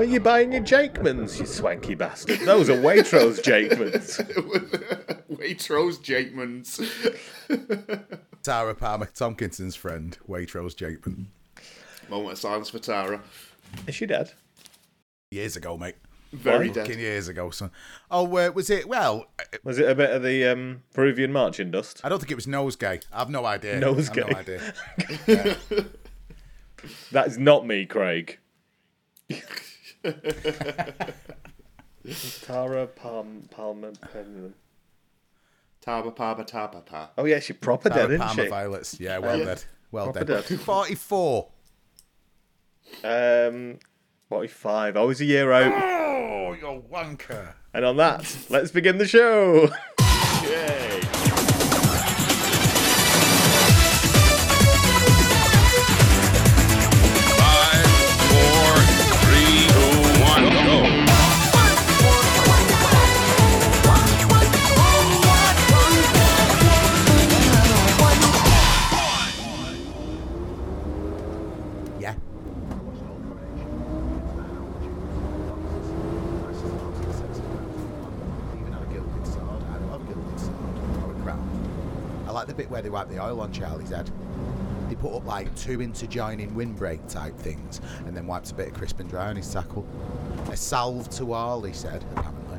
Where are you buying your Jakemans, you swanky bastard? Those are Waitrose Jakemans. Waitrose Jakemans. Tara Palmer-Tomkinson's friend, Waitrose Jakeman. Moment of silence for Tara. Is she dead? Years ago, mate. Very dead. Years ago, son. Oh, was it? Well, was it a bit of the Peruvian marching dust? I don't think it was Nosegay. I've no idea. Nosegay. I've no idea. Yeah. That is not me, Craig. Tara Palmer. Taba. Oh yeah, she proper Tara dead, isn't she? Violets. Yeah, dead. Well proper dead. 44. 45. I was a year out. Oh, you're wanker. And on that, let's begin the show. Yay. Where they wipe the oil on Charlie's head. They put up like two interjoining windbreak type things and then wiped a bit of crisp and dry on his tackle. A salve to all, he said, apparently.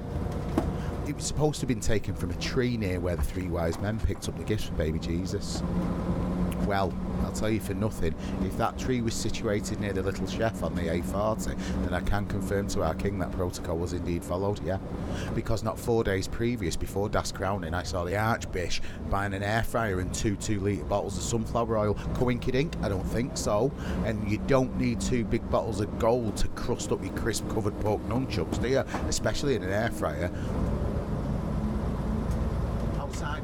It was supposed to have been taken from a tree near where the three wise men picked up the gifts for baby Jesus. Well, I'll tell you for nothing, if that tree was situated near the Little Chef on the A40, then I can confirm to our king that protocol was indeed followed, yeah. Because not 4 days previous, before Das Crowning, I saw the Archbish buying an air fryer and two 2-litre bottles of sunflower oil. Coinkydink? I don't think so. And you don't need two big bottles of gold to crust up your crisp-covered pork nunchucks, do you? Especially in an air fryer.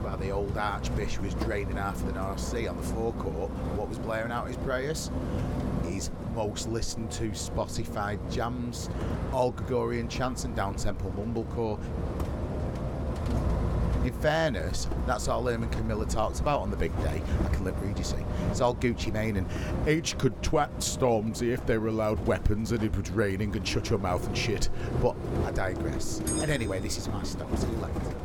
While the old Archbishop was draining half of the North Sea on the forecourt, what was blaring out his prayers? His most listened to Spotify jams, all Gregorian chants and down-tempo mumblecore. In fairness, that's all Liam and Camilla talked about on the big day. I can lip read, you see. It's all Gucci Mane and H could twat Stormzy if they were allowed weapons and it was raining and shut your mouth and shit. But I digress. And anyway, this is my Stormzy left.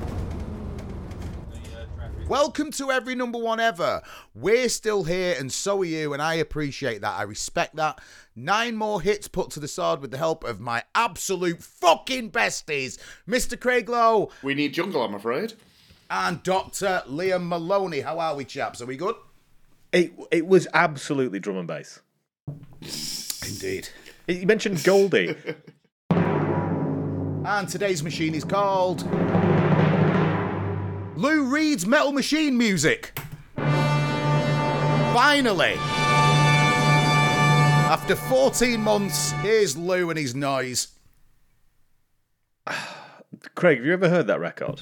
Welcome to Every Number One Ever. We're still here and so are you, and I appreciate that. I respect that. 9 more hits put to the sword with the help of my absolute fucking besties, Mr. Craig Lowe. We need jungle, I'm afraid. And Dr. Liam Maloney. How are we, chaps? Are we good? It was absolutely drum and bass. Indeed. You mentioned Goldie. And today's machine is called... Lou Reed's Metal Machine Music. Finally. After 14 months, here's Lou and his noise. Craig, have you ever heard that record?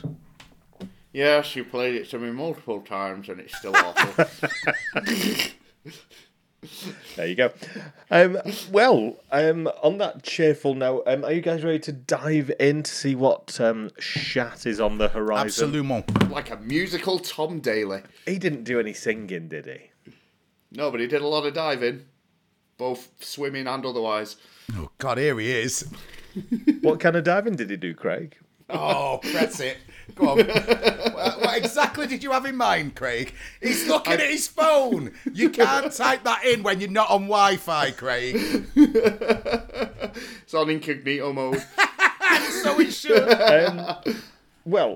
Yes, you played it to me multiple times and it's still awful. There you go. On that cheerful note, are you guys ready to dive in to see what shat is on the horizon? Absolutely. Like a musical Tom Daley. He didn't do any singing, did he? No, but he did a lot of diving. Both swimming and otherwise. Oh, God, here he is. What kind of diving did he do, Craig? Oh, press it. Go on. What exactly did you have in mind, Craig? He's looking at his phone. You can't type that in when you're not on Wi-Fi, Craig. It's on incognito mode. So it should. To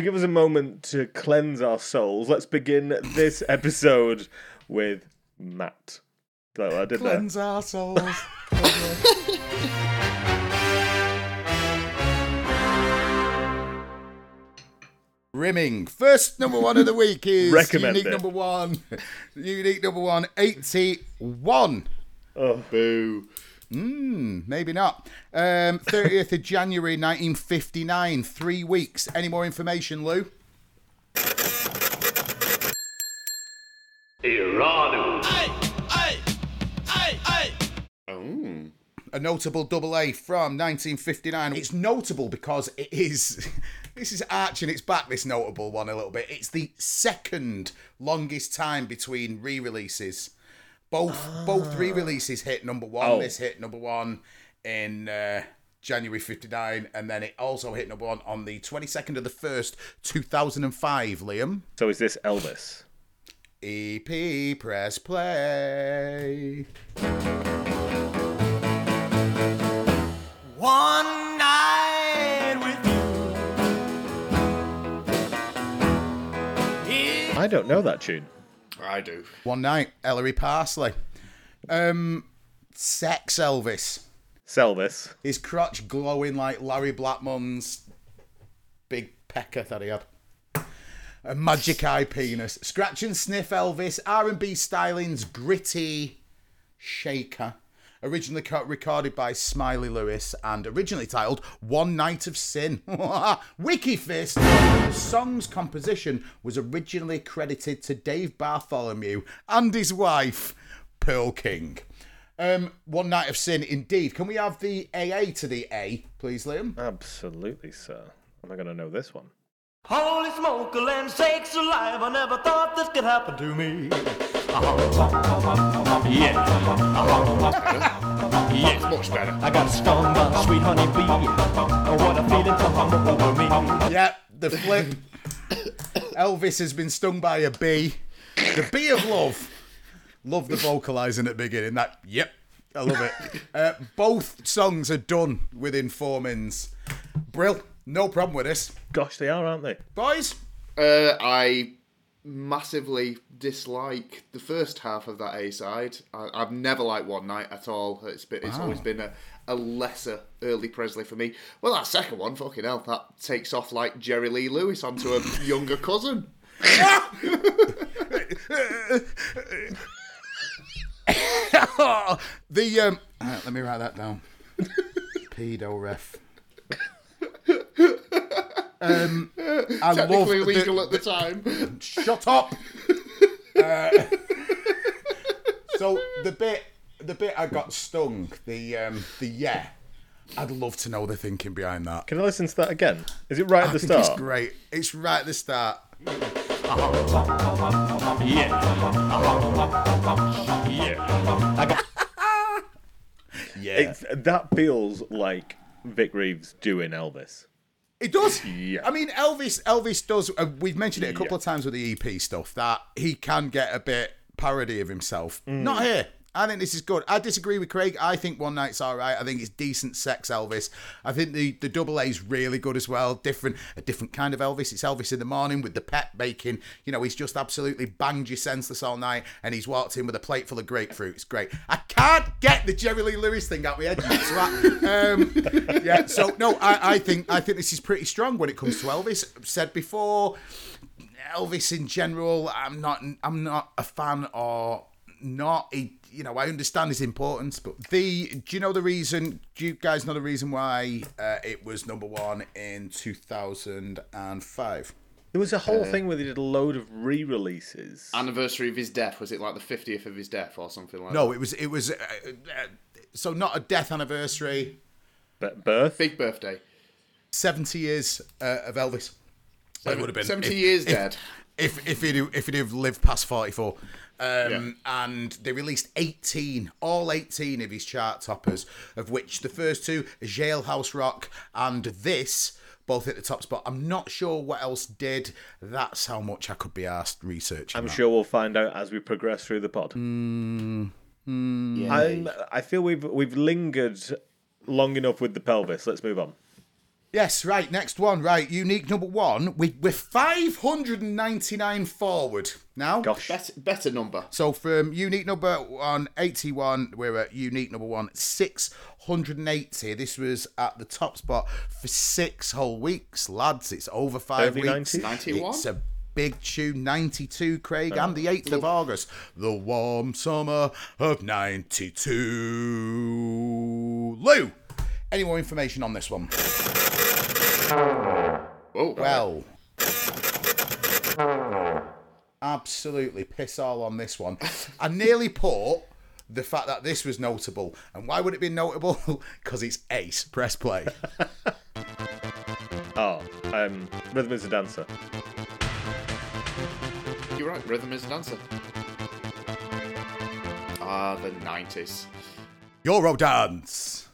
give us a moment to cleanse our souls, let's begin this episode with Matt. So I did cleanse that. Our souls. Rimming. First number one of the week is unique number one, 81. Oh, boo. Maybe not. 30th of January, 1959, 3 weeks. Any more information, Lou? Iranu. Aye. Oh. A notable double A from 1959. It's notable because it is... This is arching its back, this notable one, a little bit. It's the second longest time between re-releases. Both re-releases hit number one. Oh. This hit number one. in January 59, and then it also hit number one on the 22nd of the 1st, 2005, Liam. So is this Elvis? EP, press play. One night with you. I don't know that tune. I do. One night, Ellery Parsley. Sex Elvis. Selvis. His crotch glowing like Larry Blackmon's big pecker that he had. A magic eye penis. Scratch and sniff Elvis. R&B stylings. Gritty shaker. Originally recorded by Smiley Lewis and originally titled One Night of Sin. Wiki Fist. The song's composition was originally credited to Dave Bartholomew and his wife, Pearl King. One Night of Sin, indeed. Can we have the AA to the A, please, Liam? Absolutely, sir. Am I going to know this one? Holy smoke, a land sakes alive. I never thought this could happen to me. Yeah. Yeah, it's much better. I got stung by the sweet honey bee. Oh, what a feeling to hum over me. Yeah, the flip. Elvis has been stung by a bee. The bee of love. Love the vocalising at the beginning. That, yep, I love it. Both songs are done within 4 minutes. Brill, no problem with this. Gosh, they are, aren't they? Boys? I massively dislike the first half of that A-side. I've never liked One Night at all. It's always been a lesser early Presley for me. Well, that second one, fucking hell, that takes off like Jerry Lee Lewis onto a younger cousin. The all right, let me write that down. Pedo ref. I technically legal at the time. Shut up. So the bit I got stung. The yeah. I'd love to know the thinking behind that. Can I listen to that again? Is it right at the start? It's great. It's right at the start. Yeah. Yeah. Yeah. That feels like Vic Reeves doing Elvis. It does. Yeah. I mean, Elvis does. We've mentioned it a couple of times with the EP stuff that he can get a bit parody of himself. Mm. Not here. I think this is good. I disagree with Craig. I think One Night's all right. I think it's decent sex Elvis. I think the double A's really good as well. A different kind of Elvis. It's Elvis in the morning with the pet baking. You know, he's just absolutely banged you senseless all night and he's walked in with a plate full of grapefruit. It's great. I can't get the Jerry Lee Lewis thing out my head. Yeah, so no, I think this is pretty strong when it comes to Elvis. I've said before, Elvis in general, I'm not a fan or not a... You know, I understand his importance, but do you guys know the reason why it was number one in 2005? There was a whole thing where they did a load of re-releases. Anniversary of his death, was it like the 50th of his death or something like that? No, it was so not a death anniversary. But birth? Big birthday. 70 years of Elvis. So it would have been 70 years dead. If he'd have lived past 44. And they released 18 of his chart toppers, of which the first two, Jailhouse Rock and this, both hit the top spot. I'm not sure what else did. That's how much I could be asked researching. I'm sure we'll find out as we progress through the pod. Yeah. I feel we've lingered long enough with the pelvis. Let's move on. Yes, right, next one, right, unique number one. We're 599 forward now. Gosh. Better number. So from unique number 181, we're at unique number 1,680. This was at the top spot for 6 whole weeks. Lads, it's over 5 weeks. 91? It's a big tune, 92, Craig, and the 8th of August. The warm summer of 92. Lou, any more information on this one? Oh, well, absolutely piss all on this one. I nearly put the fact that this was notable. And why would it be notable? Because it's Ace. Press play. Rhythm is a Dancer. You're right, Rhythm is a Dancer. The 90s. Eurodance.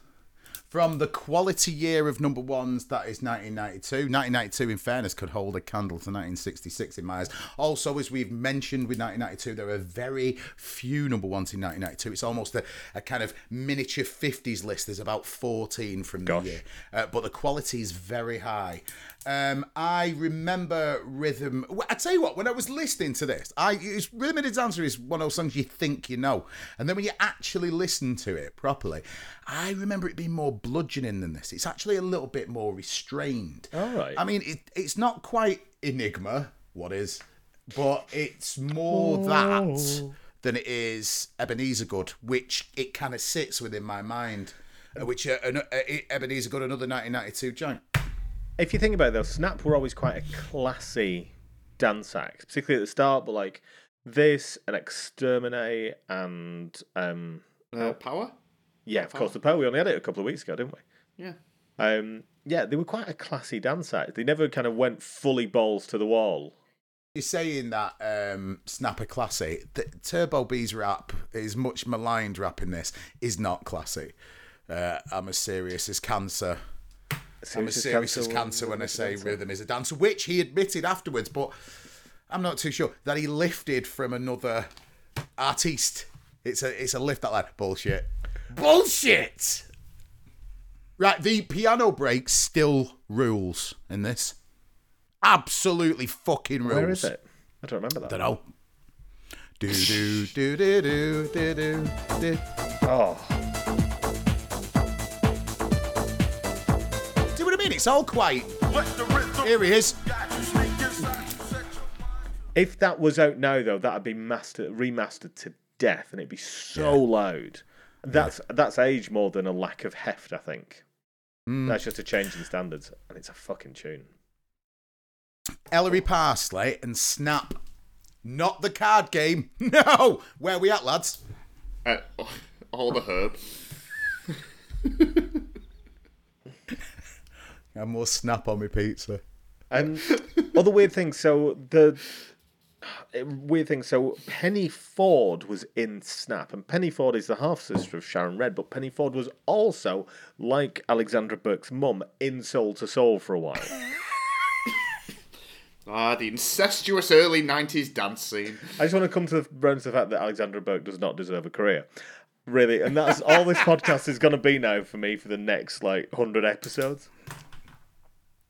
From the quality year of number ones, that is 1992. 1992, in fairness, could hold a candle to 1966 in my eyes. Also, as we've mentioned with 1992, there are very few number ones in 1992. It's almost a kind of miniature 50s list. There's about 14 from the year. But the quality is very high. I remember rhythm... I tell you what, when I was listening to this, Rhythm and its answer is one of those songs you think you know. And then when you actually listen to it properly, I remember it being more bludgeoning than this. It's actually a little bit more restrained. All right. I mean, it's not quite Enigma, what is, but it's more that than it is Ebenezer Good, which it kind of sits within my mind, which Ebenezer Good, another 1992 joint. If you think about it, though, Snap were always quite a classy dance act, particularly at the start, but like this and Exterminate and... Power? Yeah, of course, the Power. We only had it a couple of weeks ago, didn't we? Yeah. Yeah, they were quite a classy dance act. They never kind of went fully balls to the wall. You're saying that Snap are classy. Turbo B's rap, his much maligned rap in this, is not classy. I'm as serious as cancer. I'm as serious as cancer when I say Rhythm is a Dancer, which he admitted afterwards, but I'm not too sure that he lifted from another artiste. It's a lift that lad. Bullshit! Right, the piano break still rules in this. Absolutely fucking rules. Where is it? I don't remember that. I don't know. Do do do do do do do do. Do you know what I mean? It's all quite. Here he is. If that was out now, though, that'd be remastered to death, and it'd be so loud. That's age more than a lack of heft, I think. That's just a change in standards, and it's a fucking tune. Ellery Parsley and Snap. Not the card game. No! Where we at, lads? All the herb. And more Snap on me pizza. Other weird things, so Penny Ford was in Snap, and Penny Ford is the half-sister of Sharon Red, but Penny Ford was also, like Alexandra Burke's mum, in Soul to Soul for a while. The incestuous early 90s dance scene. I just want to come to the rounds of the fact that Alexandra Burke does not deserve a career. Really, and that's all this podcast is going to be now for me for the next, 100 episodes.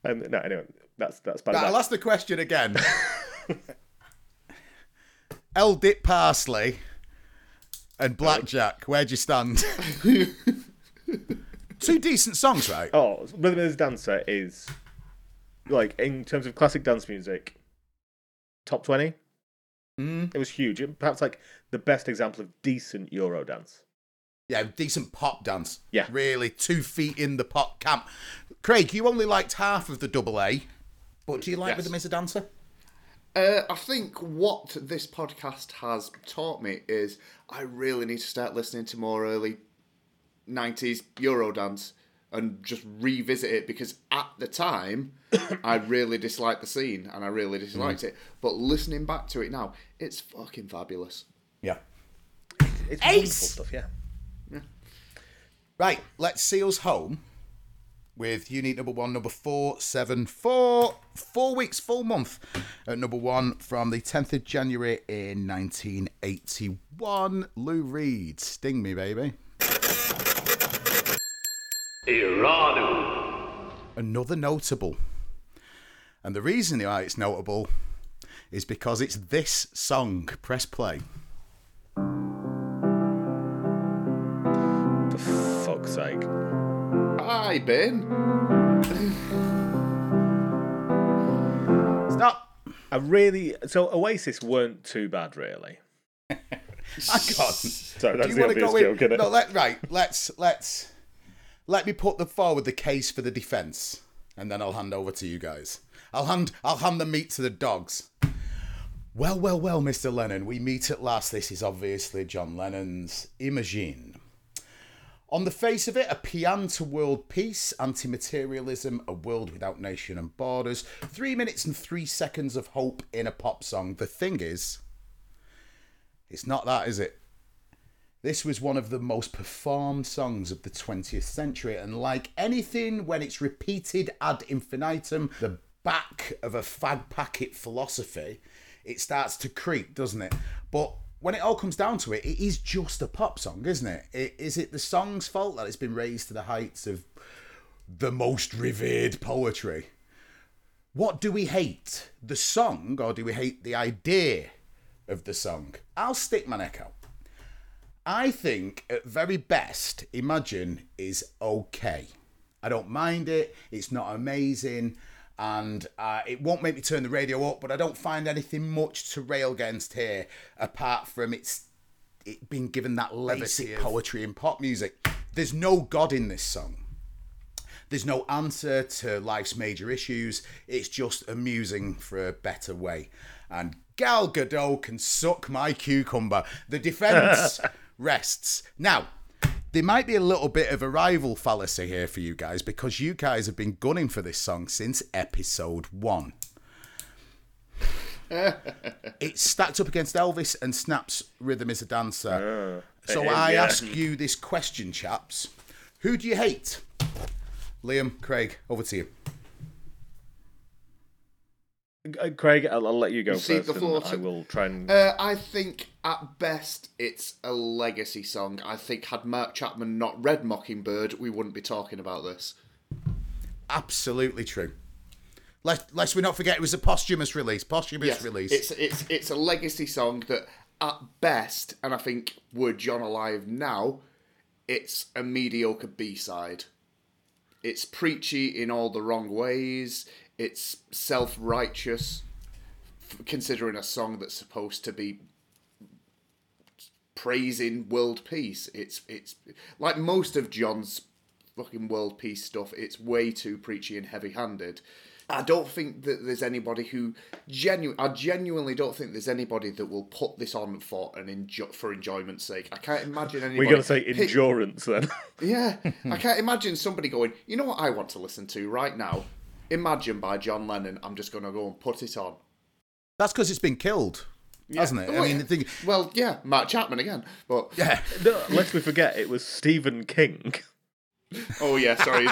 No, anyway, that's bad. I'll ask the question again. Eldit Parsley and Blackjack. Where'd you stand? Two decent songs, right? Oh, Rhythm Is a Dancer is, in terms of classic dance music, top 20. It was huge. Perhaps, the best example of decent Eurodance. Yeah, decent pop dance. Yeah. Really, 2 feet in the pop camp. Craig, you only liked half of the double A, but do you like Rhythm Is a Dancer? I think what this podcast has taught me is I really need to start listening to more early 90s Eurodance and just revisit it, because at the time, I really disliked the scene and I really disliked it. But listening back to it now, it's fucking fabulous. Yeah. It's wonderful stuff, yeah. Right, let's see us home with unique number one, number 474. 4 weeks, full month at number one from the 10th of January in 1981. Lou Reed, Sting Me, Baby. Iranu. Another notable. And the reason why it's notable is because it's this song. Press play. For fuck's sake. Hi, Ben. Stop. So Oasis weren't too bad, really. I can't. Sorry, that's the obvious joke, isn't it? No, let me put forward the case for the defence, and then I'll hand over to you guys. I'll hand the meat to the dogs. Well, Mr. Lennon, we meet at last. This is obviously John Lennon's Imagine. On the face of it, a paean to world peace, anti-materialism, a world without nation and borders, 3 minutes and 3 seconds of hope in a pop song. The thing is, it's not that, is it? This was one of the most performed songs of the 20th century, and like anything, when it's repeated ad infinitum, the back of a fag packet philosophy, it starts to creep, doesn't it? But when it all comes down to it, it is just a pop song, isn't it? Is it the song's fault that it's been raised to the heights of the most revered poetry? What do we hate? The song, or do we hate the idea of the song? I'll stick my neck out. I think, at very best, Imagine is okay. I don't mind it. It's not amazing. And it won't make me turn the radio up, but I don't find anything much to rail against here, apart from it being given that legacy of poetry and pop music. There's no God in this song. There's no answer to life's major issues. It's just amusing for a better way. And Gal Gadot can suck my cucumber. The defence rests. Now, there might be a little bit of a rival fallacy here for you guys, because you guys have been gunning for this song since episode 1. It's stacked up against Elvis and Snap's Rhythm is a Dancer. So I ask you this question, chaps. Who do you hate? Liam, Craig, over to you. Craig, I'll let you go first. I will try and... I think, at best, it's a legacy song. I think had Mark Chapman not read Mockingbird, we wouldn't be talking about this. Absolutely true. Lest we not forget, it was a posthumous release. It's a legacy song that, at best, and I think were John alive now, it's a mediocre B-side. It's preachy in all the wrong ways. It's self-righteous, considering a song that's supposed to be praising world peace. It's like most of John's fucking world peace stuff, it's way too preachy and heavy-handed. I don't think that there's anybody who... I genuinely don't think there's anybody that will put this on for enjoyment's sake. I can't imagine anybody... We're going to say endurance, then. Yeah. I can't imagine somebody going, you know what I want to listen to right now? Imagine by John Lennon. I'm just going to go and put it on. That's because it's been killed, hasn't it? Mark Chapman again. But yeah, no, lest we forget, it was Stephen King. Oh yeah, sorry.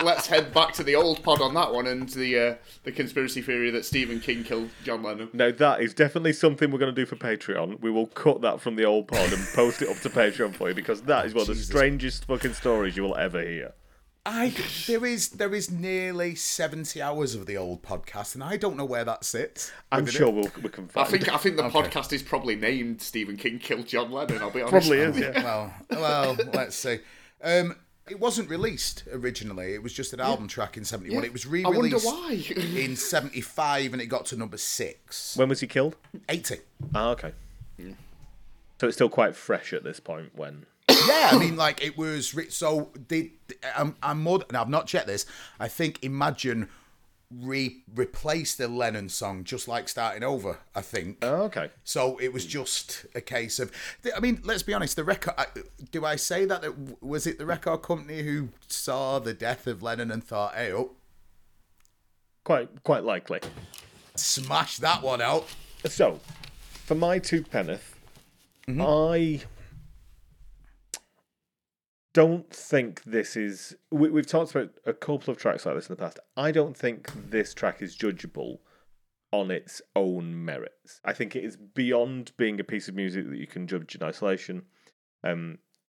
Let's head back to the old pod on that one and the conspiracy theory that Stephen King killed John Lennon. No, that is definitely something we're going to do for Patreon. We will cut that from the old pod and post it up to Patreon for you, because that is one of the strangest fucking stories you will ever hear. There is nearly 70 hours of the old podcast, and I don't know where that sits. I'm sure we can find it. I think the podcast is probably named Stephen King Killed John Lennon, I'll be honest. Probably is, yeah. Well, let's see. It wasn't released originally. It was just an album track in 71. Yeah. It was re-released in 75, and it got to number 6. When was he killed? 80. Oh, okay. Yeah. So it's still quite fresh at this point when... Yeah, I mean, like, it was... So, I'm more... And I've not checked this. I think Imagine replaced the Lennon song, Just Like Starting Over, I think. Oh, okay. So, it was just a case of... I mean, let's be honest, the record... Do I say that... Was it the record company who saw the death of Lennon and thought, hey, oh... Quite likely. Smash that one out. So, for my two penneth, I don't think this is... We've talked about a couple of tracks like this in the past. I don't think this track is judgeable on its own merits. I think it is beyond being a piece of music that you can judge in isolation.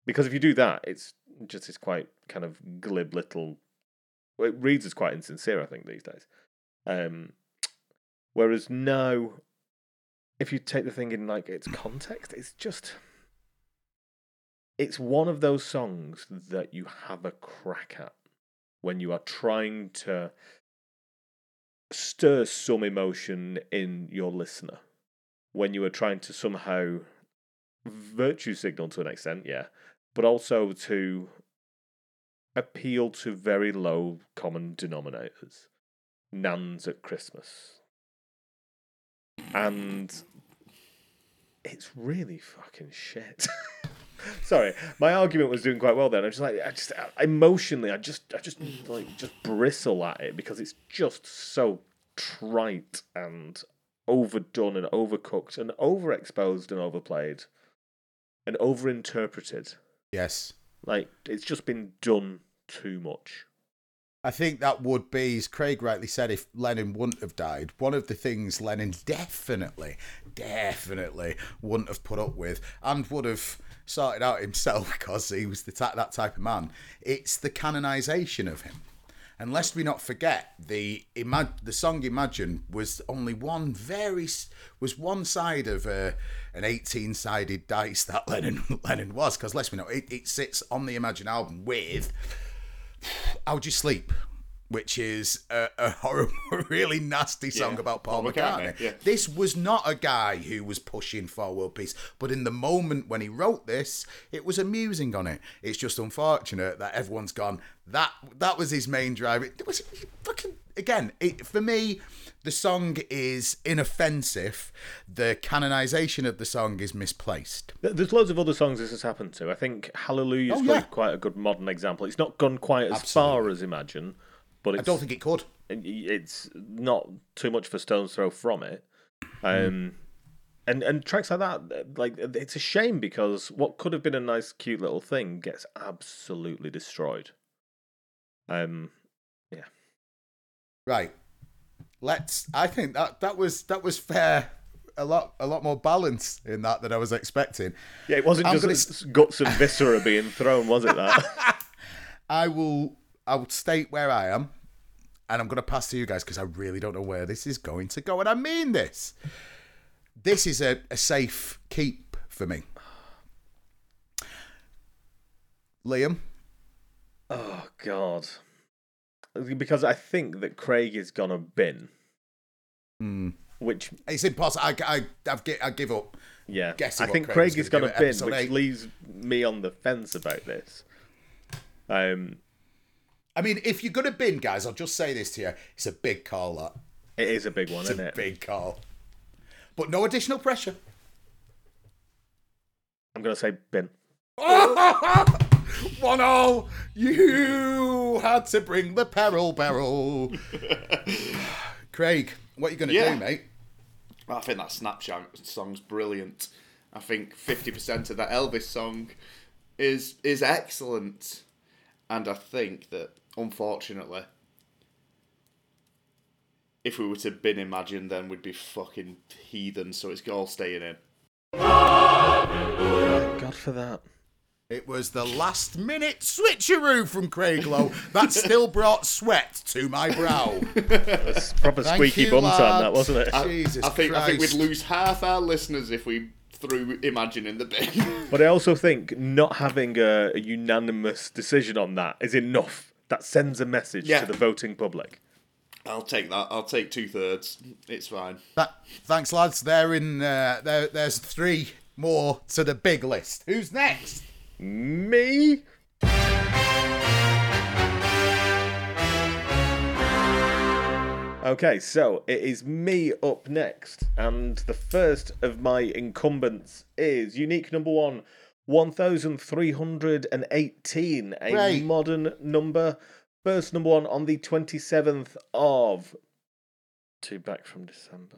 Because if you do that, it's quite kind of glib little... It reads as quite insincere, I think, these days. Whereas now, if you take the thing in like its context, it's just... It's one of those songs that you have a crack at when you are trying to stir some emotion in your listener. When you are trying to somehow virtue signal to an extent, yeah, but also to appeal to very low common denominators. Nans at Christmas. And it's really fucking shit. Sorry, my argument was doing quite well then. I just bristle at it because it's just so trite and overdone and overcooked and overexposed and overplayed. and overinterpreted. Yes. Like, it's just been done too much. I think that would be, as Craig rightly said, if Lennon wouldn't have died, one of the things Lennon definitely wouldn't have put up with and would have sorted out himself, because he was that type of man. It's the canonisation of him. And lest we not forget, the song Imagine was only one side of an 18-sided dice that Lennon was, because let's we not, it sits on the Imagine album with How Do You Sleep, which is a horrible, really nasty song about Paul McCartney. Yeah. This was not a guy who was pushing for world peace, but in the moment when he wrote this, it was amusing on it. It's just unfortunate that everyone's gone, that was his main drive. It was fucking... Again, for me, the song is inoffensive. The canonisation of the song is misplaced. There's loads of other songs this has happened to. I think Hallelujah's quite a good modern example. It's not gone quite as far as Imagine, but I don't think it could. It's not too much for stone's throw from it. And tracks like that, like, it's a shame because what could have been a nice, cute little thing gets absolutely destroyed. Right, let's. I think that was fair. A lot more balance in that than I was expecting. Yeah, it wasn't just guts and viscera being thrown, was it? That I will state where I am, and I'm going to pass to you guys because I really don't know where this is going to go, and I mean this. This is a safe keep for me, Liam. Oh God. Because I think that Craig is gonna bin, which it's impossible. I give up. Yeah, I think Craig is gonna bin, which leaves me on the fence about this. I mean, if you're gonna bin, guys, I'll just say this to you: it's a big call. That it is a big one, isn't it? It's a big call, but no additional pressure. I'm gonna say bin. 1-0, you had to bring the peril barrel. Craig, what are you going to do, mate? I think that Snapchat song's brilliant. I think 50% of that Elvis song is excellent. And I think that, unfortunately, if we were to bin Imagine, then we'd be fucking heathen, so it's all staying in. Thank God for that. It was the last-minute switcheroo from Craig Lowe that still brought sweat to my brow. That's proper squeaky bum time, that, wasn't it? I think we'd lose half our listeners if we threw Imagine in the bin. But I also think not having a unanimous decision on that is enough. That sends a message to the voting public. I'll take that. I'll take 2/3. It's fine. Thanks, lads. There's 3 more to the big list. Who's next? Me? Okay, so it is me up next, and the first of my incumbents is unique number 1, 1318, a modern number. First number 1 on the 27th of... Two back from December.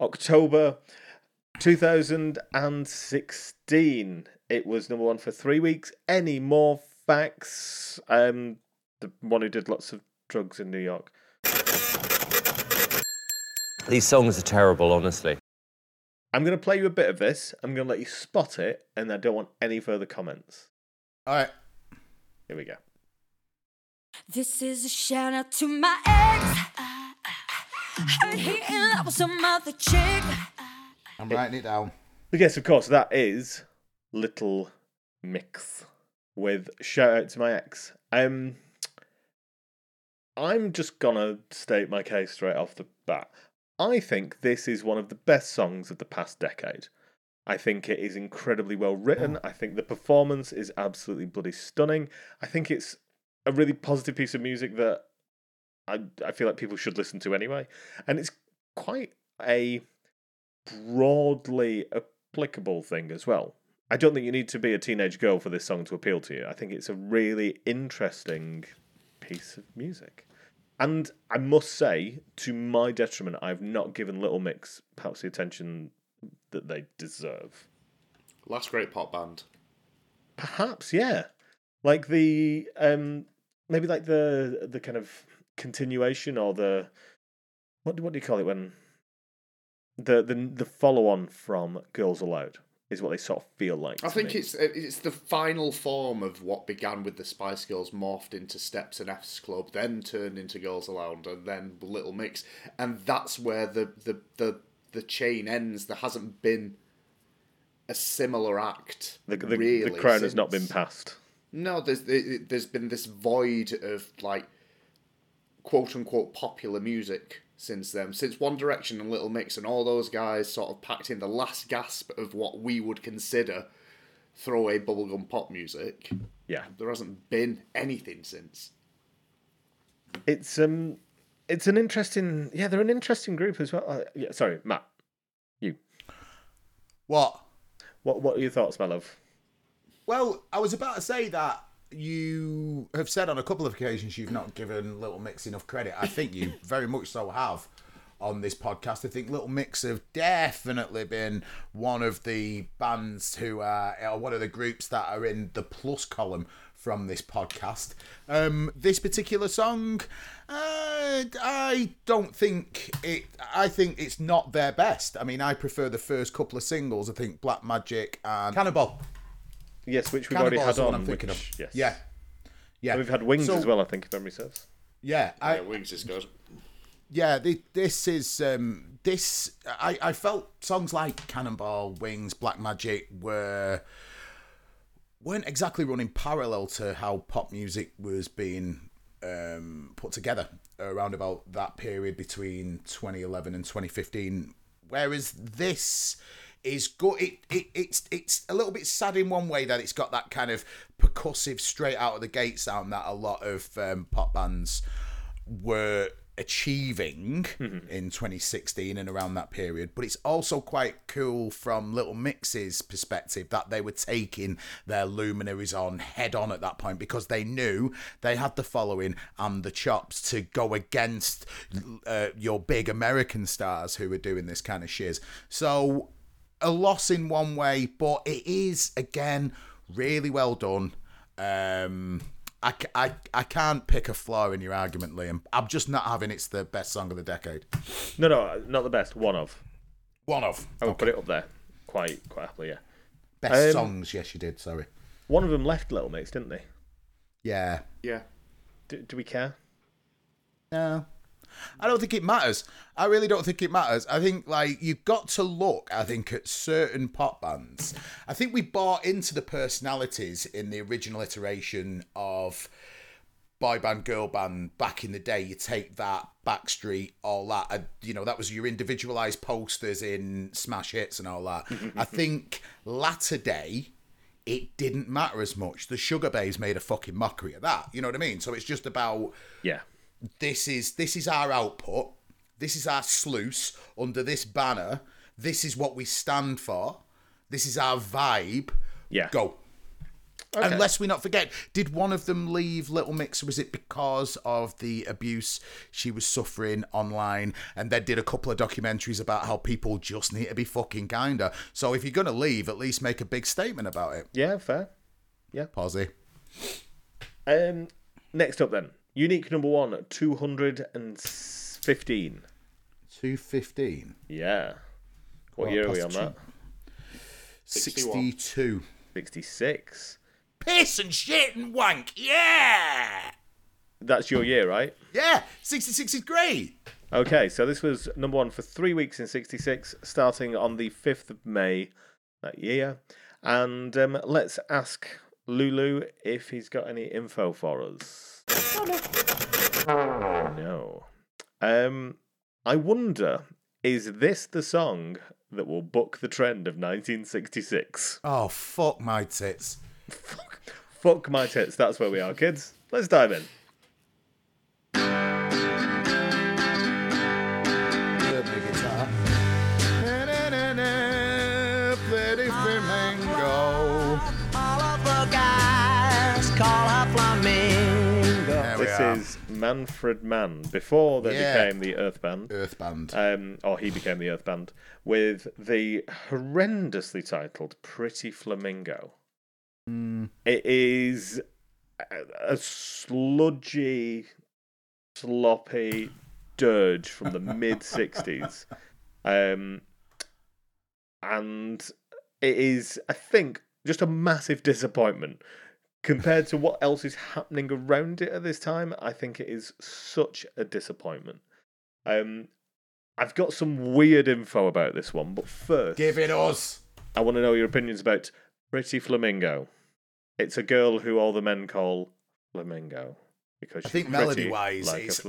October 2016. It was number 1 for 3 weeks. Any more facts? The one who did lots of drugs in New York. These songs are terrible, honestly. I'm going to play you a bit of this. I'm going to let you spot it, and I don't want any further comments. All right. Here we go. This is a shout out to my ex. Heard he in love with some other chick. I'm writing it down. Yes, of course, that is... Little Mix with Shout Out to My Ex. I'm just gonna state my case straight off the bat. I think this is one of the best songs of the past decade. I think it is incredibly well written. I think the performance is absolutely bloody stunning. I think it's a really positive piece of music that I feel like people should listen to anyway. And it's quite a broadly applicable thing as well. I don't think you need to be a teenage girl for this song to appeal to you. I think it's a really interesting piece of music. And I must say, to my detriment, I've not given Little Mix perhaps the attention that they deserve. Last great pop band. Perhaps, yeah. Like the maybe like the kind of continuation or the what do you call it when the follow on from Girls Aloud is what they sort of feel like. I think it's the final form of what began with the Spice Girls, morphed into Steps and F's Club, then turned into Girls Aloud, and then Little Mix, and that's where the chain ends. There hasn't been a similar act. The crown has not been passed. No, there's been this void of like quote unquote popular music. Since then, since One Direction and Little Mix and all those guys sort of packed in the last gasp of what we would consider throwaway bubblegum pop music, yeah, there hasn't been anything since. It's an interesting, yeah, they're an interesting group as well. Yeah, sorry, Matt, you. What are your thoughts, my love? Well, I was about to say that. You have said on a couple of occasions you've not given Little Mix enough credit. I think you very much so have on this podcast. I think Little Mix have definitely been one of the bands who are one of the groups that are in the plus column from this podcast. This particular song, I don't think it. I think it's not their best. I mean, I prefer the first couple of singles. I think Black Magic and Cannonball. Yes, which we've already had on. I'm thinking of. Yes. Yeah. And we've had Wings as well, I think, if memory serves. Yeah, Wings is good. Yeah, this is this. I felt songs like Cannonball, Wings, Black Magic weren't exactly running parallel to how pop music was being put together around about that period between 2011 and 2015. Whereas this. Is good. It's a little bit sad in one way that it's got that kind of percussive, straight out of the gate sound that a lot of pop bands were achieving in 2016 and around that period. But it's also quite cool from Little Mix's perspective that they were taking their luminaries on head on at that point, because they knew they had the following and the chops to go against your big American stars who were doing this kind of shiz. So a loss in one way, but it is, again, really well done. I can't pick a flaw in your argument, Liam. I'm just not having it's the best song of the decade. No, not the best. One of. I would put it up there quite happily, yeah. Best songs, yes, you did, sorry. One of them left Little Mix, didn't they? Yeah. Yeah. Do we care? No. I don't think it matters. I really don't think it matters. I think, like, you've got to look, I think, at certain pop bands. I think we bought into the personalities in the original iteration of boy band, girl band back in the day. You take that, Backstreet, all that. That was your individualised posters in smash hits and all that. I think latter day, it didn't matter as much. The Sugar Babes made a fucking mockery of that. You know what I mean? So it's just about... yeah. This is our output. This is our sluice under this banner. This is what we stand for. This is our vibe. Yeah. Go. Okay. Unless we not forget, did one of them leave Little Mix? Was it because of the abuse she was suffering online? And they did a couple of documentaries about how people just need to be fucking kinder. So if you're going to leave, at least make a big statement about it. Yeah, fair. Yeah. Posy. Next up then. Unique number one, 215. 215? Yeah. What year are we on that? 62. 66. Piss and shit and wank, yeah! That's your year, right? Yeah, 66 is great! Okay, so this was number one for 3 weeks in 66, starting on the 5th of May that year. And let's ask Lulu if he's got any info for us. No. I wonder, is this the song that will buck the trend of 1966? Oh, fuck my tits. Fuck my tits. That's where we are, kids. Let's dive in. All of the guys call her Flamingo. This is Manfred Mann, before they became the Earth Band. Or he became the Earth Band, with the horrendously titled Pretty Flamingo. It is a sludgy, sloppy dirge from the mid-'60s. And it is, I think, just a massive disappointment. Compared to what else is happening around it at this time, I think it is such a disappointment. I've got some weird info about this one, but first... Give it us! I want to know your opinions about Pretty Flamingo. It's a girl who all the men call Flamingo. Because I think melody-wise, like it's...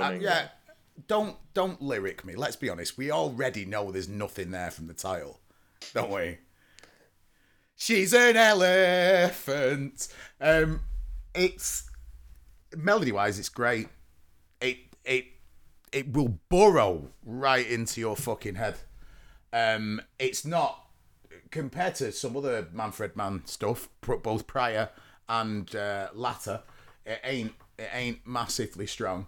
Don't lyric me, let's be honest. We already know there's nothing there from the title, don't we? She's an elephant. It's melody-wise, it's great. It will burrow right into your fucking head. It's not compared to some other Manfred Mann stuff, both prior and latter. It ain't massively strong.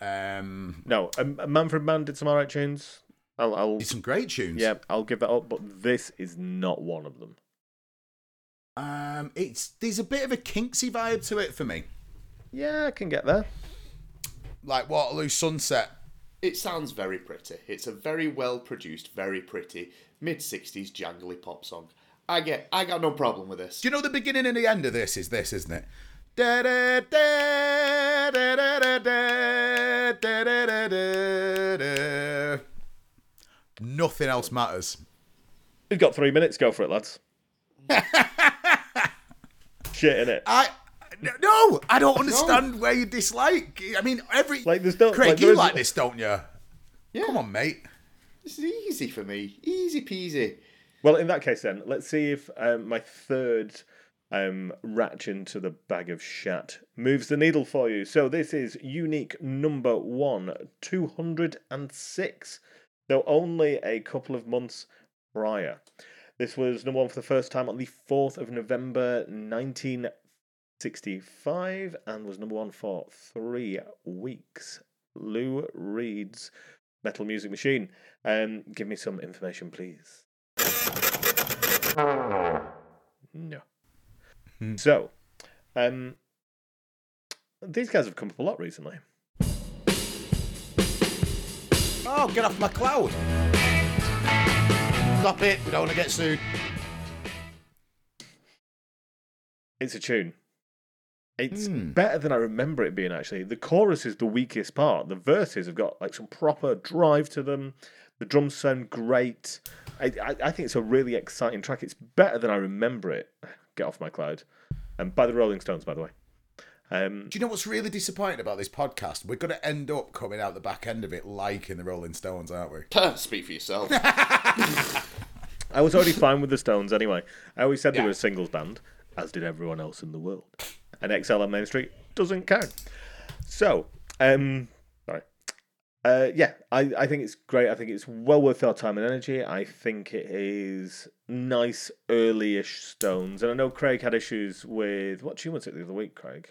Manfred Mann did some alright tunes. Did some great tunes. Yeah, I'll give that up. But this is not one of them. There's a bit of a Kinksy vibe to it for me. Yeah, I can get there. Like Waterloo Sunset. It sounds very pretty. It's a very well produced, very pretty mid-'60s jangly pop song. I got no problem with this. Do you know the beginning and the end of this is this, isn't it? Da da da da da da da da da da. Nothing else matters. We've got 3 minutes. Go for it, lads. Shit, innit? I don't understand where you dislike. I mean, you like this, don't you? Yeah. Come on, mate. This is easy for me. Easy peasy. Well, in that case, then let's see if my third ratchet to the bag of shat moves the needle for you. So this is unique number 1,206. Though only a couple of months prior. This was number one for the first time on the 4th of November 1965 and was number one for 3 weeks. Lou Reed's Metal Music Machine. Give me some information, please. No. So, these guys have come up a lot recently. Oh, get off my cloud. Stop it, we don't want to get sued. It's a tune. It's better than I remember it being, actually. The chorus is the weakest part. The verses have got like some proper drive to them. The drums sound great. I think it's a really exciting track. It's better than I remember it. Get off my cloud. By the Rolling Stones, by the way. Do you know what's really disappointing about this podcast? We're going to end up coming out the back end of it like in the Rolling Stones, aren't we? Speak for yourself. I was already fine with the Stones anyway. I always said they were a singles band, as did everyone else in the world. And XL on Main Street doesn't count. So, sorry. I think it's great. I think it's well worth our time and energy. I think it is nice early-ish Stones. And I know Craig had issues with... What tune was it the other week, Craig?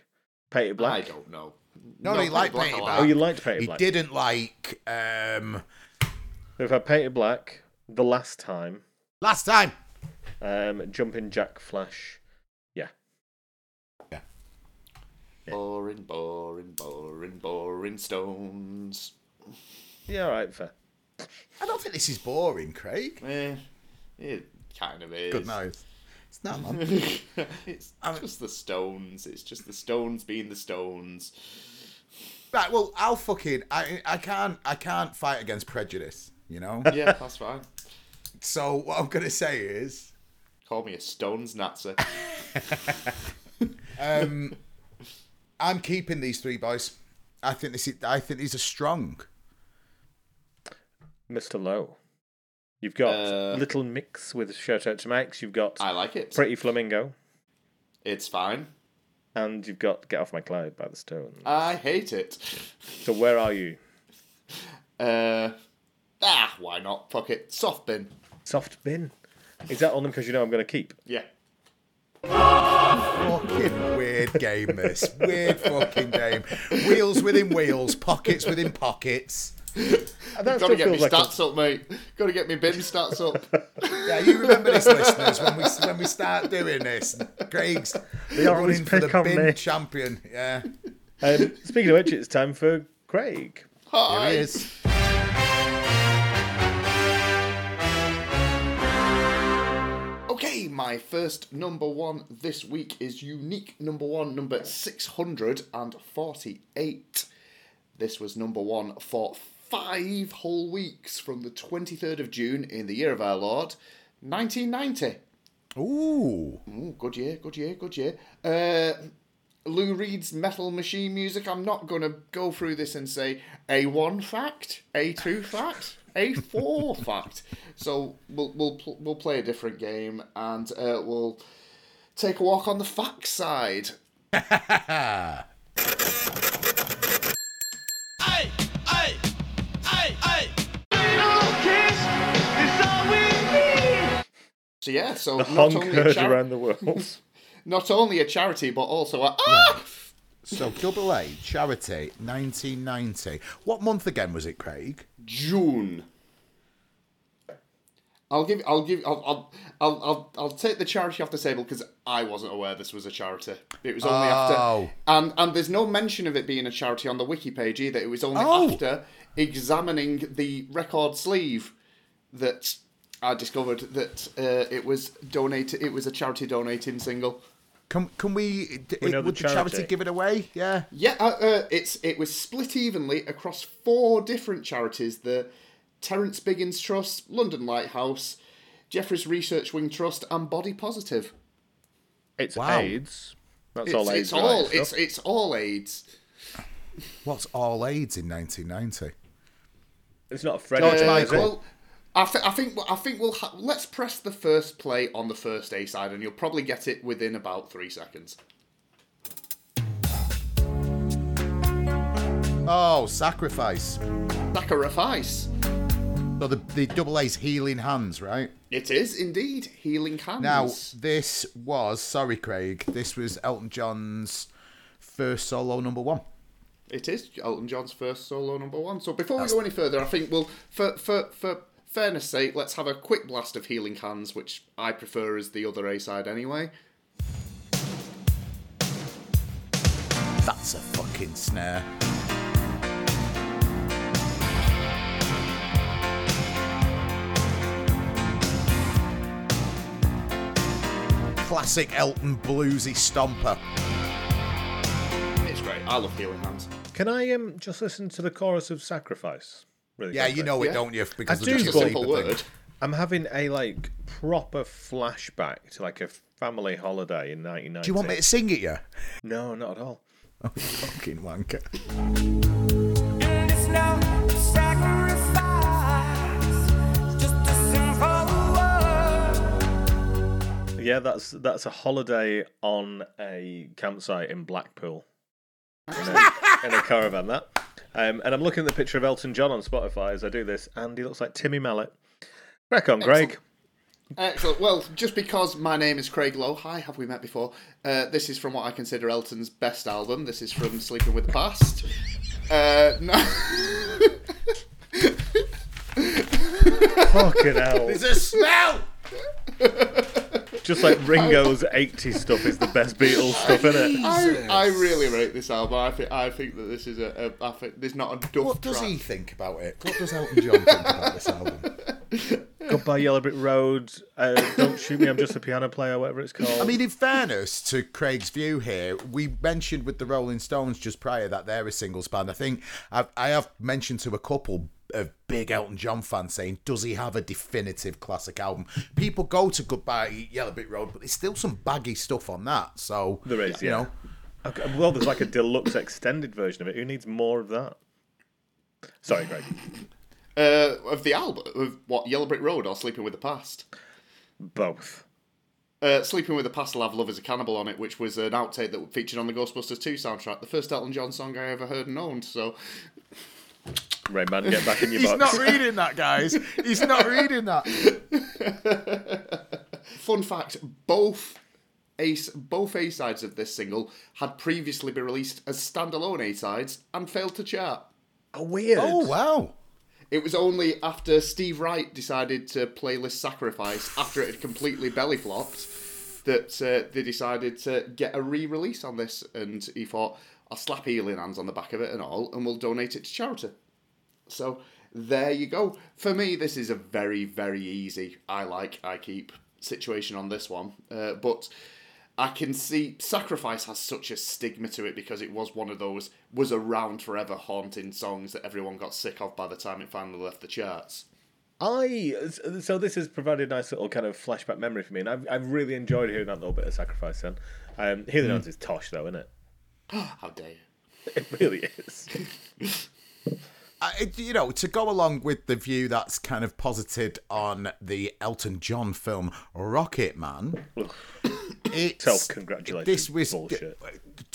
Paint It Black? I don't know. No, he liked Paint It Black. Oh, you liked Paint It Black. He didn't like... We've had Paint It Black the last time. Last time! Jumpin' Jack Flash. Yeah. Boring, boring, boring, boring Stones. Yeah, all right, fair. I don't think this is boring, Craig. It kind of is. Good night. It's not, man. Just the Stones. It's just the Stones being the Stones. Right. Well, I'll fucking. I can't fight against prejudice. You know. Yeah, that's fine. So what I'm gonna say is, call me a Stones Nazi. I'm keeping these three boys. I think these are strong. Mr. Lowe. You've got Little Mix with Shout Out to Max. You've got I Like It. Pretty Flamingo. It's fine. And you've got Get Off My Cloud by the Stones. I hate it. So where are you? Why not? Fuck it. Soft bin. Soft bin? Is that on them because you know I'm going to keep? Yeah. Fucking weird. weird game, this. Weird fucking game. Wheels within wheels, pockets within pockets. Gotta get me like stats up, mate. Gotta get me BIM stats up. Yeah, you remember this, listeners, when we start doing this. Craig's running for the BIM champion. Yeah. Speaking of which, it's time for Craig. Hi. Here he is. Okay, my first number one this week is unique number one, number 648. This was number one for 5 whole weeks from the 23rd of June in the year of our Lord, 1990. Ooh. Ooh, good year, good year, good year. Lou Reed's Metal Machine Music. I'm not going to go through this and say A1 fact, A2 fact. A4 fact. So we'll play a different game and we'll take a walk on the facts side. So yeah, so the not only a around the world. Not only a charity, but also a So double A charity 1990. What month again was it, Craig? June. I'll take the charity off the table because I wasn't aware this was a charity. It was only after, and there's no mention of it being a charity on the wiki page either. It was only after examining the record sleeve that I discovered that it was donated. It was a charity donating single. Can we know would the charity give it away? Yeah. Yeah, it was split evenly across 4 different charities. The Terence Biggins Trust, London Lighthouse, Jefferies Research Wing Trust and Body Positive. It's AIDS. That's all AIDS. It's all AIDS. What's all AIDS in 1990? It's not a Fred. George Michael. I think let's press the first play on the first A side, and you'll probably get it within about 3 seconds. Oh, Sacrifice! Sacrifice. So the double A's Healing Hands, right? It is indeed Healing Hands. Now this was This was Elton John's first solo number one. It is Elton John's first solo number one. So before we go any further, I think we'll for fairness sake, let's have a quick blast of Healing Hands, which I prefer as the other A-side anyway. That's a fucking snare. Classic Elton bluesy stomper. It's great. I love Healing Hands. Can I just listen to the chorus of Sacrifice? Really it, don't you? Because I do, just a simple word. I'm having a proper flashback to a family holiday in 1990. Do you want me to sing it, yeah? No, not at all. Oh, fucking wanker. And it's no sacrifice, just a simple word. Yeah, that's a holiday on a campsite in Blackpool. In a caravan, that. And I'm looking at the picture of Elton John on Spotify as I do this, and he looks like Timmy Mallet. Crack on, Greg. Excellent. Well, just because my name is Craig Lowe, hi, have we met before? This is from what I consider Elton's best album. This is from Sleeping With The Past. No. Fucking hell. There's a smell! Just like Ringo's 80s stuff is the best Beatles stuff, isn't it? I really rate this album. I think that this is there's not a duff. What does he think about it? What does Elton John think about this album? Goodbye Yellow Brick Road, Don't Shoot Me, I'm Just a Piano Player, whatever it's called. I mean, in fairness to Craig's view here, we mentioned with the Rolling Stones just prior that they're a singles band. I think I have mentioned to a couple of big Elton John fans saying, does he have a definitive classic album? People go to Goodbye Yellow Brick Road, but there's still some baggy stuff on that. So there is, you know. Okay, well, there's a deluxe extended version of it. Who needs more of that? Sorry, Greg. Of the album, of what, Yellow Brick Road or Sleeping With The Past? Both. Sleeping With The Past will have Love Is A Cannonball on it, which was an outtake that featured on the Ghostbusters 2 soundtrack, the first Elton John song I ever heard and owned, so... Rayman, get back in your box. He's not reading that, guys. He's not reading that. Fun fact, both both A-sides of this single had previously been released as standalone A-sides and failed to chart. Oh, weird. Oh, wow. It was only after Steve Wright decided to playlist Sacrifice, after it had completely belly flopped, that they decided to get a re-release on this. And he thought, I'll slap healing hands on the back of it and all, and we'll donate it to charity. So there you go. For me, this is a very, very easy I keep situation on this one. But I can see Sacrifice has such a stigma to it because it was one of those was around forever haunting songs that everyone got sick of by the time it finally left the charts. So this has provided a nice little kind of flashback memory for me, and I've really enjoyed hearing that little bit of Sacrifice then. Here the Notes is tosh though, isn't it? How dare you? It really is. You know, to go along with the view that's kind of posited on the Elton John film Rocket Man, self-congratulations. This was bullshit.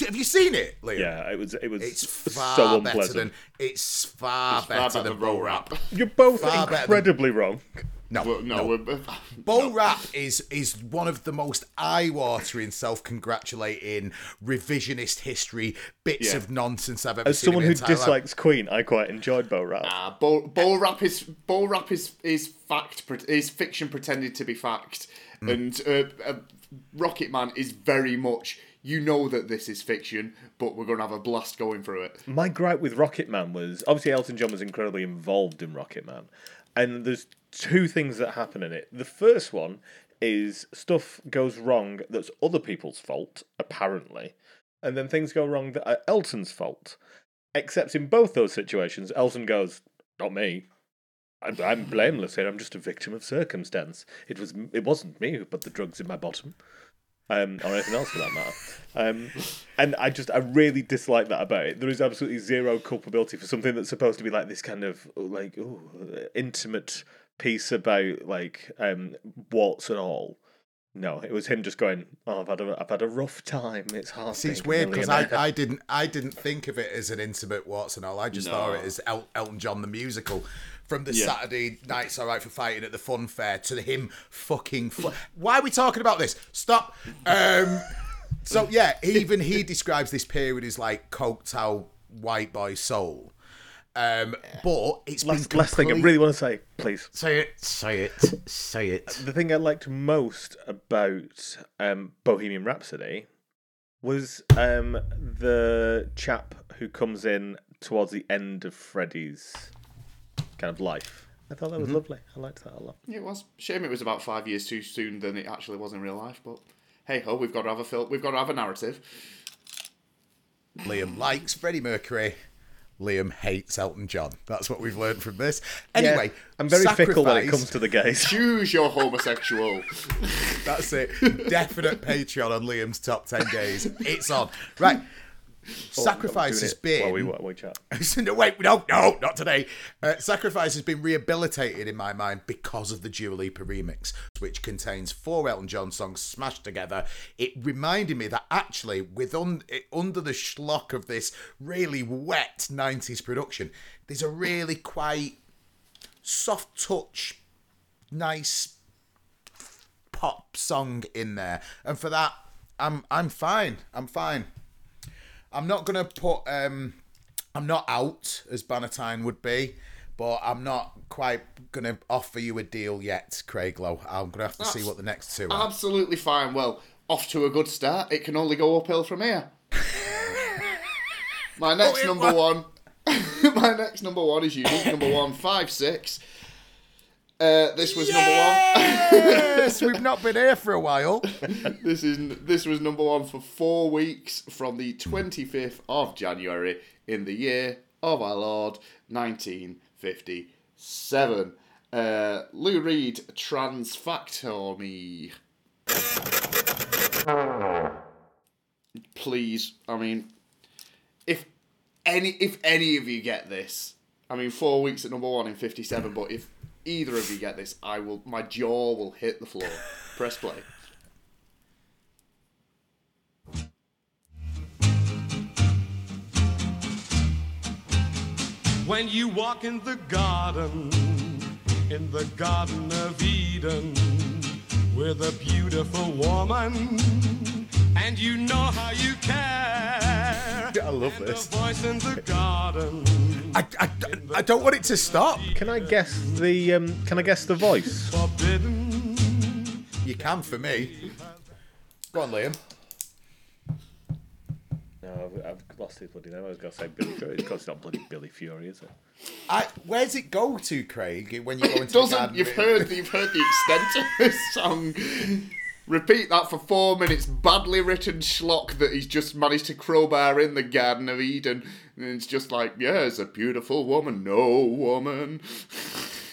Have you seen it, Liam? Yeah, it was. It's far so better unpleasant. It's far better than Bo Rap. You're both far incredibly wrong. No. Bo Rap is one of the most eye-watering, self-congratulating, revisionist history bits of nonsense I've ever seen. As someone who dislikes Queen, I quite enjoyed Bo Rap. Bo Rap is fiction pretended to be fact, and Rocket Man is very much. You know that this is fiction, but we're going to have a blast going through it. My gripe with Rocket Man was obviously Elton John was incredibly involved in Rocket Man. And there's two things that happen in it. The first one is stuff goes wrong that's other people's fault, apparently. And then things go wrong that are Elton's fault. Except in both those situations, Elton goes, not me. I'm blameless here. I'm just a victim of circumstance. It wasn't me who put the drugs in my bottom. Or anything else for that matter. And I really dislike that about it. There is absolutely zero culpability for something that's supposed to be like this kind of like intimate piece about like warts and all. No, it was him just going, oh, I've had a rough time. It's hard. See, it's weird because I didn't think of it as an intimate warts and all. I just thought it as Elton John the musical. From the Saturday Nights All Right for Fighting at the Fun Fair to him fucking... Why are we talking about this? Stop. So, yeah, even he describes this period as like coked out white boy soul. But it's last thing I really want to say, please. Say it. The thing I liked most about Bohemian Rhapsody was the chap who comes in towards the end of Freddie's... kind of life. I thought that was lovely. I liked that a lot. It was. Shame it was about 5 years too soon than it actually was in real life, but hey ho, we've got to have a film. We've got to have a narrative. Liam likes Freddie Mercury. Liam hates Elton John. That's what we've learned from this. Anyway, I'm very fickle when it comes to the gays. Choose your homosexual. That's it. Definite Patreon on Liam's top 10 gays. It's on. Right. Sacrifice has been... Well, we chat. No, wait, no, not today. Sacrifice has been rehabilitated in my mind because of the Dua Lipa remix, which contains 4 Elton John songs smashed together. It reminded me that actually, under the schlock of this really wet 90s production, there's a really quite soft touch, nice pop song in there. And for that, I'm fine. I'm not going to put... I'm not out, as Bannatyne would be, but I'm not quite going to offer you a deal yet, Craig Lowe. I'm going to have to see what the next two are. Absolutely fine. Well, off to a good start. It can only go uphill from here. My next number one is unique. Number 156. This was number one. Yes, we've not been here for a while. This was number one for 4 weeks from the 25th of January in the year of our Lord 1957. Lou Reed, Trans Factor Me. Please, I mean, if any of you get this, I mean, 4 weeks at number one in 57, but if either of you get this, my jaw will hit the floor. Press play. When you walk in the garden of Eden, with a beautiful woman, and you know how you care. I love this. The voice in the garden. I don't want it to stop. Can I guess the voice? You can for me. Go on, Liam. No, I've lost his bloody name. I was going to say Billy Fury. It's not bloody Billy Fury, is it? Where's it go to, Craig? When you go into it doesn't. The garden, you've heard the extent of this song. Repeat that for 4 minutes. Badly written schlock that he's just managed to crowbar in the Garden of Eden, and it's just like, yeah, it's a beautiful woman. No woman.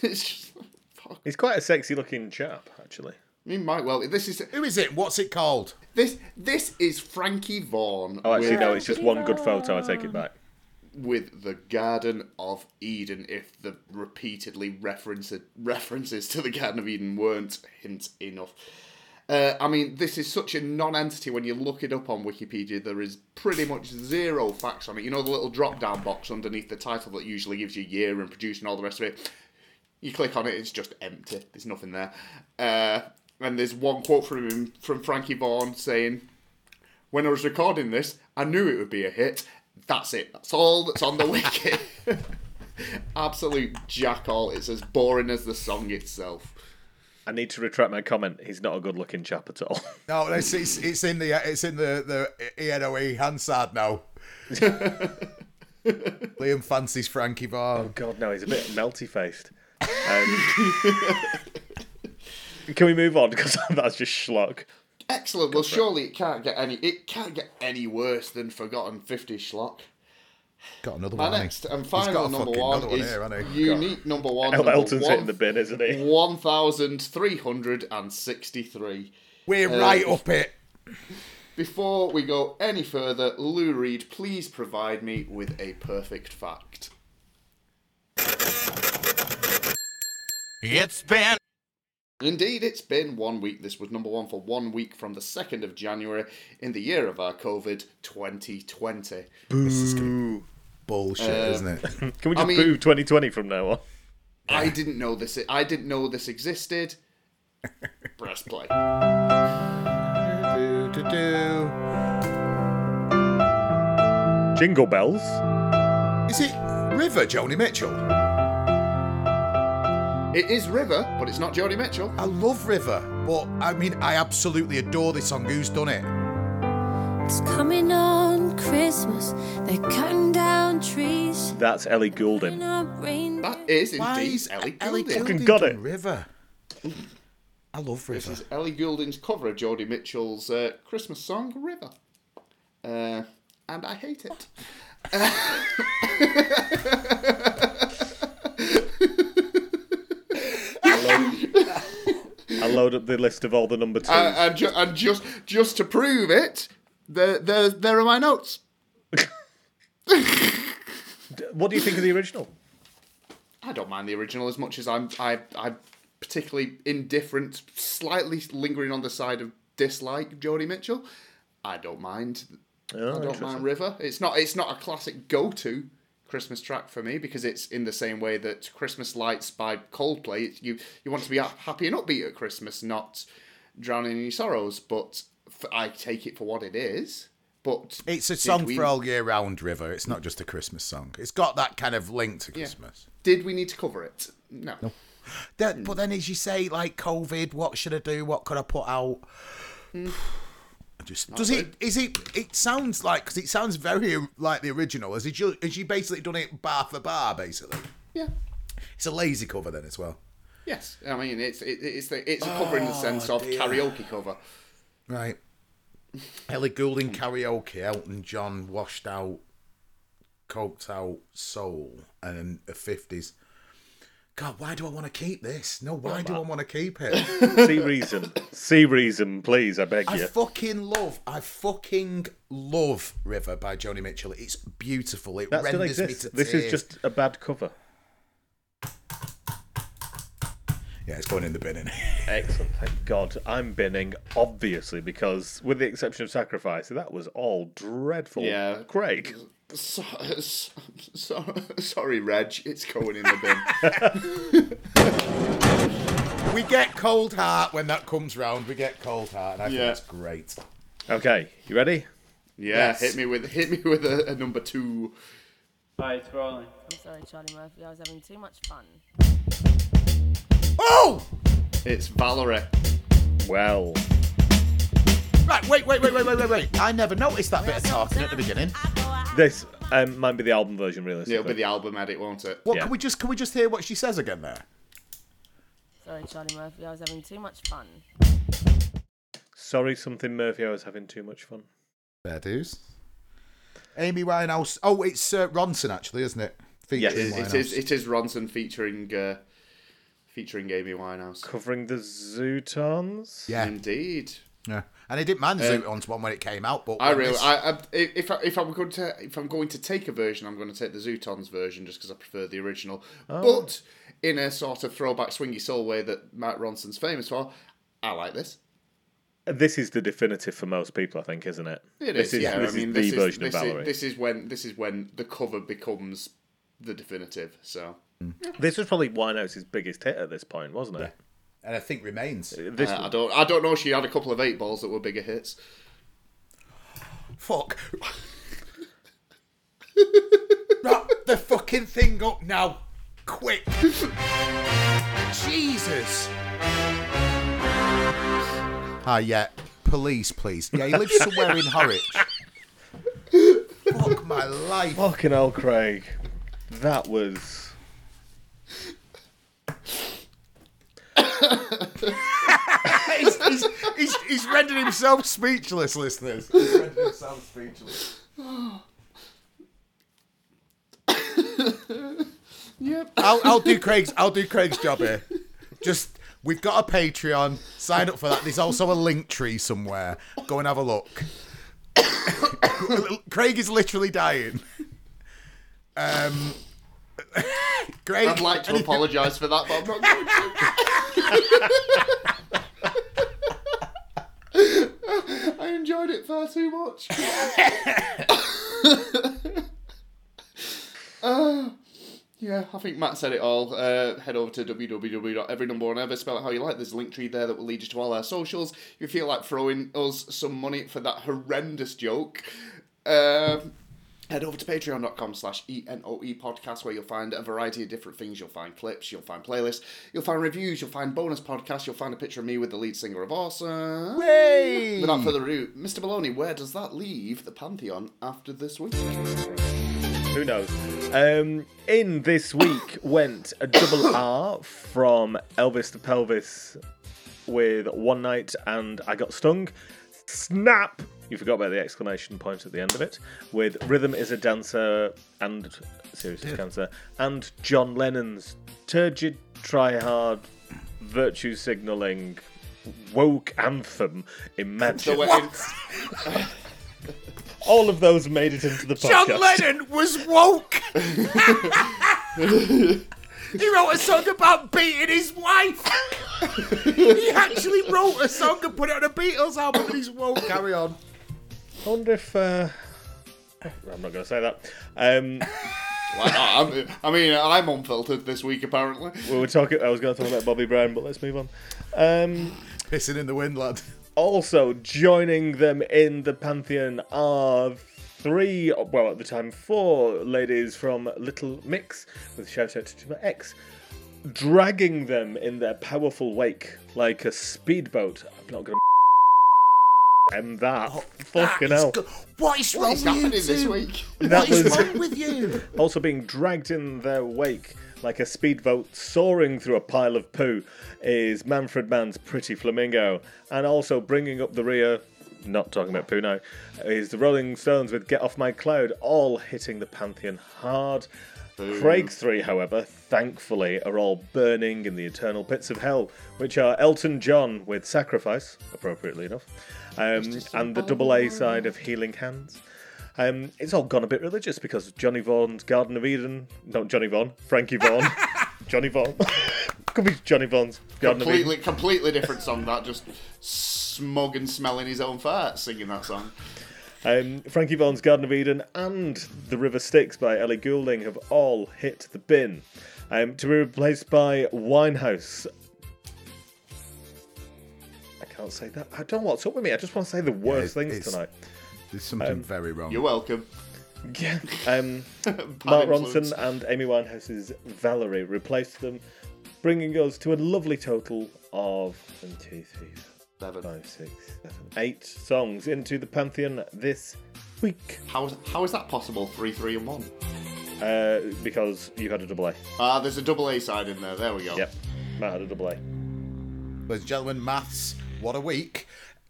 It's just. Fuck. He's quite a sexy-looking chap, actually. He might well. This is. Who is it? What's it called? This is Frankie Vaughan. Oh, actually, no, it's just one good photo. I take it back. With the Garden of Eden, if the repeatedly references to the Garden of Eden weren't hint enough. I mean, this is such a non-entity when you look it up on Wikipedia. There is pretty much zero facts on it. You know the little drop-down box underneath the title that usually gives you year and producer and all the rest of it? You click on it, it's just empty. There's nothing there. And there's one quote from him, from Frankie Vaughan, saying, "When I was recording this, I knew it would be a hit. That's it. That's all that's on the wiki." Absolute jack-all. It's as boring as the song itself. I need to retract my comment. He's not a good-looking chap at all. No, it's in the the ENOE Hansard now. Liam fancies Frankie Vaughan. Oh God, no, he's a bit melty-faced. Can we move on? Because that's just schlock. Excellent. Well, surely it can't get any. It can't get any worse than Forgotten 50 schlock. Got another one. Next and final number one is here, unique God. Number one. Elton's hitting the bin, isn't he? 1,363. We're right up it. Before we go any further, Lou Reed, please provide me with a perfect fact. It's been 1 week. This was number one for 1 week from the 2nd of January in the year of our COVID, 2020. Boo. This is gonna be bullshit, isn't it? Can we just boo 2020 from now on? I didn't know this existed. Press play. Jingle bells. Is it River Joni Mitchell? It is River, but it's not Joni Mitchell. I love River, but I mean, I absolutely adore this song. Who's done it? It's coming on Christmas. They're cutting down trees. That's Ellie Goulding. That is indeed Ellie Goulding. Fucking got it. River. I love River. This is Ellie Goulding's cover of Joni Mitchell's Christmas song, River. And I hate it. I load up the list of all the number twos. And just to prove it, there are my notes. What do you think of the original? I don't mind the original as much as I'm particularly indifferent, slightly lingering on the side of dislike Joni Mitchell. I don't mind. Oh, I don't mind River. It's not a classic go-to Christmas track for me, because it's in the same way that Christmas Lights by Coldplay, you want to be happy and upbeat at Christmas, not drowning in your sorrows, but I take it for what it is. But it's a song for all year round, River. It's not just a Christmas song. It's got that kind of link to Christmas. Did we need to cover it? No. But then, as you say, like COVID, what should I do? What could I put out? It sounds like, because it sounds very like the original. Has she basically done it bar for bar, basically? Yeah. It's a lazy cover then as well. Yes, I mean it's a cover in the sense of karaoke cover. Right. Ellie Goulding karaoke, Elton John washed out, coked out soul, and the 50s. God, why do I want to keep this? No, why do I want to keep it? See reason. See reason, please, I beg you. I fucking love River by Joni Mitchell. It's beautiful. It renders me to tears. This is just a bad cover. Yeah, it's going in the bin, isn't it? Excellent. Thank God. I'm binning, obviously, because with the exception of Sacrifice, that was all dreadful. Yeah. Craig. Sorry, Reg, it's going in the bin. We get cold heart when that comes round. We get cold heart, and I think that's great. Okay, you ready? Yeah, yes. hit me with a number two. All right, it's rolling. I'm sorry, Charlie Murphy. I was having too much fun. Oh! It's Valerie. Well. Right, wait. I never noticed that bit of talking at the beginning. This might be the album version, realistically. Yeah, it'll be the album edit, won't it? Well, yeah. Can we just hear what she says again there? Sorry, Charlie Murphy. I was having too much fun. Sorry, something Murphy. I was having too much fun. There it is. Amy Winehouse. Oh, it's Ronson, actually, isn't it? It is Ronson featuring Amy Winehouse. Covering the Zootons. Yeah. Indeed. Yeah. And I didn't mind the Zootons one when it came out, but if I'm going to take a version, I'm going to take the Zootons version just because I prefer the original. Oh. But in a sort of throwback swingy soul way that Mark Ronson's famous for, I like this. This is the definitive for most people, I think, isn't it? This is the version of Valerie. This is when the cover becomes the definitive. So this was probably Winehouse's biggest hit at this point, wasn't it? Yeah. And I think remains. I don't know. She had a couple of 8 balls that were bigger hits. Fuck. Wrap the fucking thing up now, quick! Jesus. Police, please. Yeah, he lives somewhere in Harwich. Fuck my life. Fucking hell, Craig. That was. he's rendered himself speechless, listeners. He's rendered himself speechless. Yep. I'll do Craig's job here. Just. We've got a Patreon. Sign up for that. There's also a link tree somewhere. Go and have a look. Craig is literally dying. Craig, I'd like to apologise for that, but I'm not going to. I enjoyed it far too much. Yeah, I think Matt said it all. Head over to www.everynumber1ever. Spell it how you like. There's a link tree there that will lead you to all our socials. If you feel like throwing us some money for that horrendous joke, head over to patreon.com/ENOE podcast, where you'll find a variety of different things. You'll find clips, you'll find playlists, you'll find reviews, you'll find bonus podcasts, you'll find a picture of me with the lead singer of Awesome. Yay! Without further ado, Mr. Maloney, where does that leave the Pantheon after this week? Who knows? In this week went a double R from Elvis the Pelvis with One Night and I Got Stung. Snap! You forgot about the exclamation point at the end of it. With Rhythm is a Dancer and Serious is Cancer. And John Lennon's Turgid, Try Hard, Virtue Signalling, Woke Anthem. Imagine. All of those made it into the podcast. John Lennon was woke. He wrote a song about beating his wife. He actually wrote a song and put it on a Beatles album, and he's woke. Carry on. I wonder if... I'm not going to say that. I'm unfiltered this week, apparently. We were talking. I was going to talk about Bobby Brown, but let's move on. Pissing in the wind, lad. Also joining them in the Pantheon are 4 ladies from Little Mix, with a shout out to my ex, dragging them in their powerful wake like a speedboat. I'm not going to fucking hell. What is wrong with you? Also being dragged in their wake like a speedboat soaring through a pile of poo is Manfred Mann's Pretty Flamingo. And also bringing up the rear, not talking about poo now, is the Rolling Stones with Get Off My Cloud, all hitting the Pantheon hard. Ooh. Craig's 3, however, thankfully, are all burning in the eternal pits of hell, which are Elton John with Sacrifice, appropriately enough, and the double A side of Healing Hands. It's all gone a bit religious because Johnny Vaughan's Garden of Eden. No, Johnny Vaughan. Frankie Vaughan. Johnny Vaughan. Could be Johnny Vaughan's Garden of Eden. Completely different song, that. Just smug and smelling his own farts singing that song. Frankie Vaughan's Garden of Eden and The River Styx by Ellie Goulding have all hit the bin. To be replaced by Winehouse. can't say that. I don't know what's up with me. I just want to say the worst things tonight. There's something very wrong. You're welcome. Yeah. Mark Ronson and Amy Winehouse's Valerie replaced them, bringing us to a lovely total of 8 songs into the Pantheon this week. How is that possible? 3, 3 and 1? Because you had a double A. There's a double A side in there. There we go. Yep. Matt had a double A. Ladies and gentlemen, maths, what a week.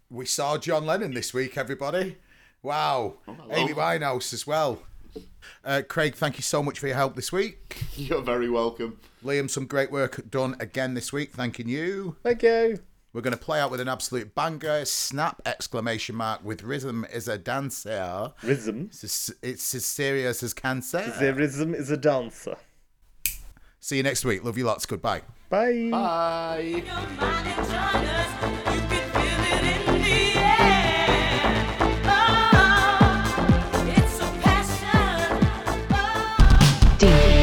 We saw John Lennon this week, everybody. Wow. Oh, Amy Winehouse as well. Craig, thank you so much for your help this week. You're very welcome. Liam, some great work done again this week. Thanking you. Thank you. We're going to play out with an absolute banger. Snap, ! With Rhythm is a Dancer. Rhythm? It's as serious as cancer. The Rhythm is a Dancer. See you next week. Love you lots. Goodbye. Bye. Bye. Bye. Thank you.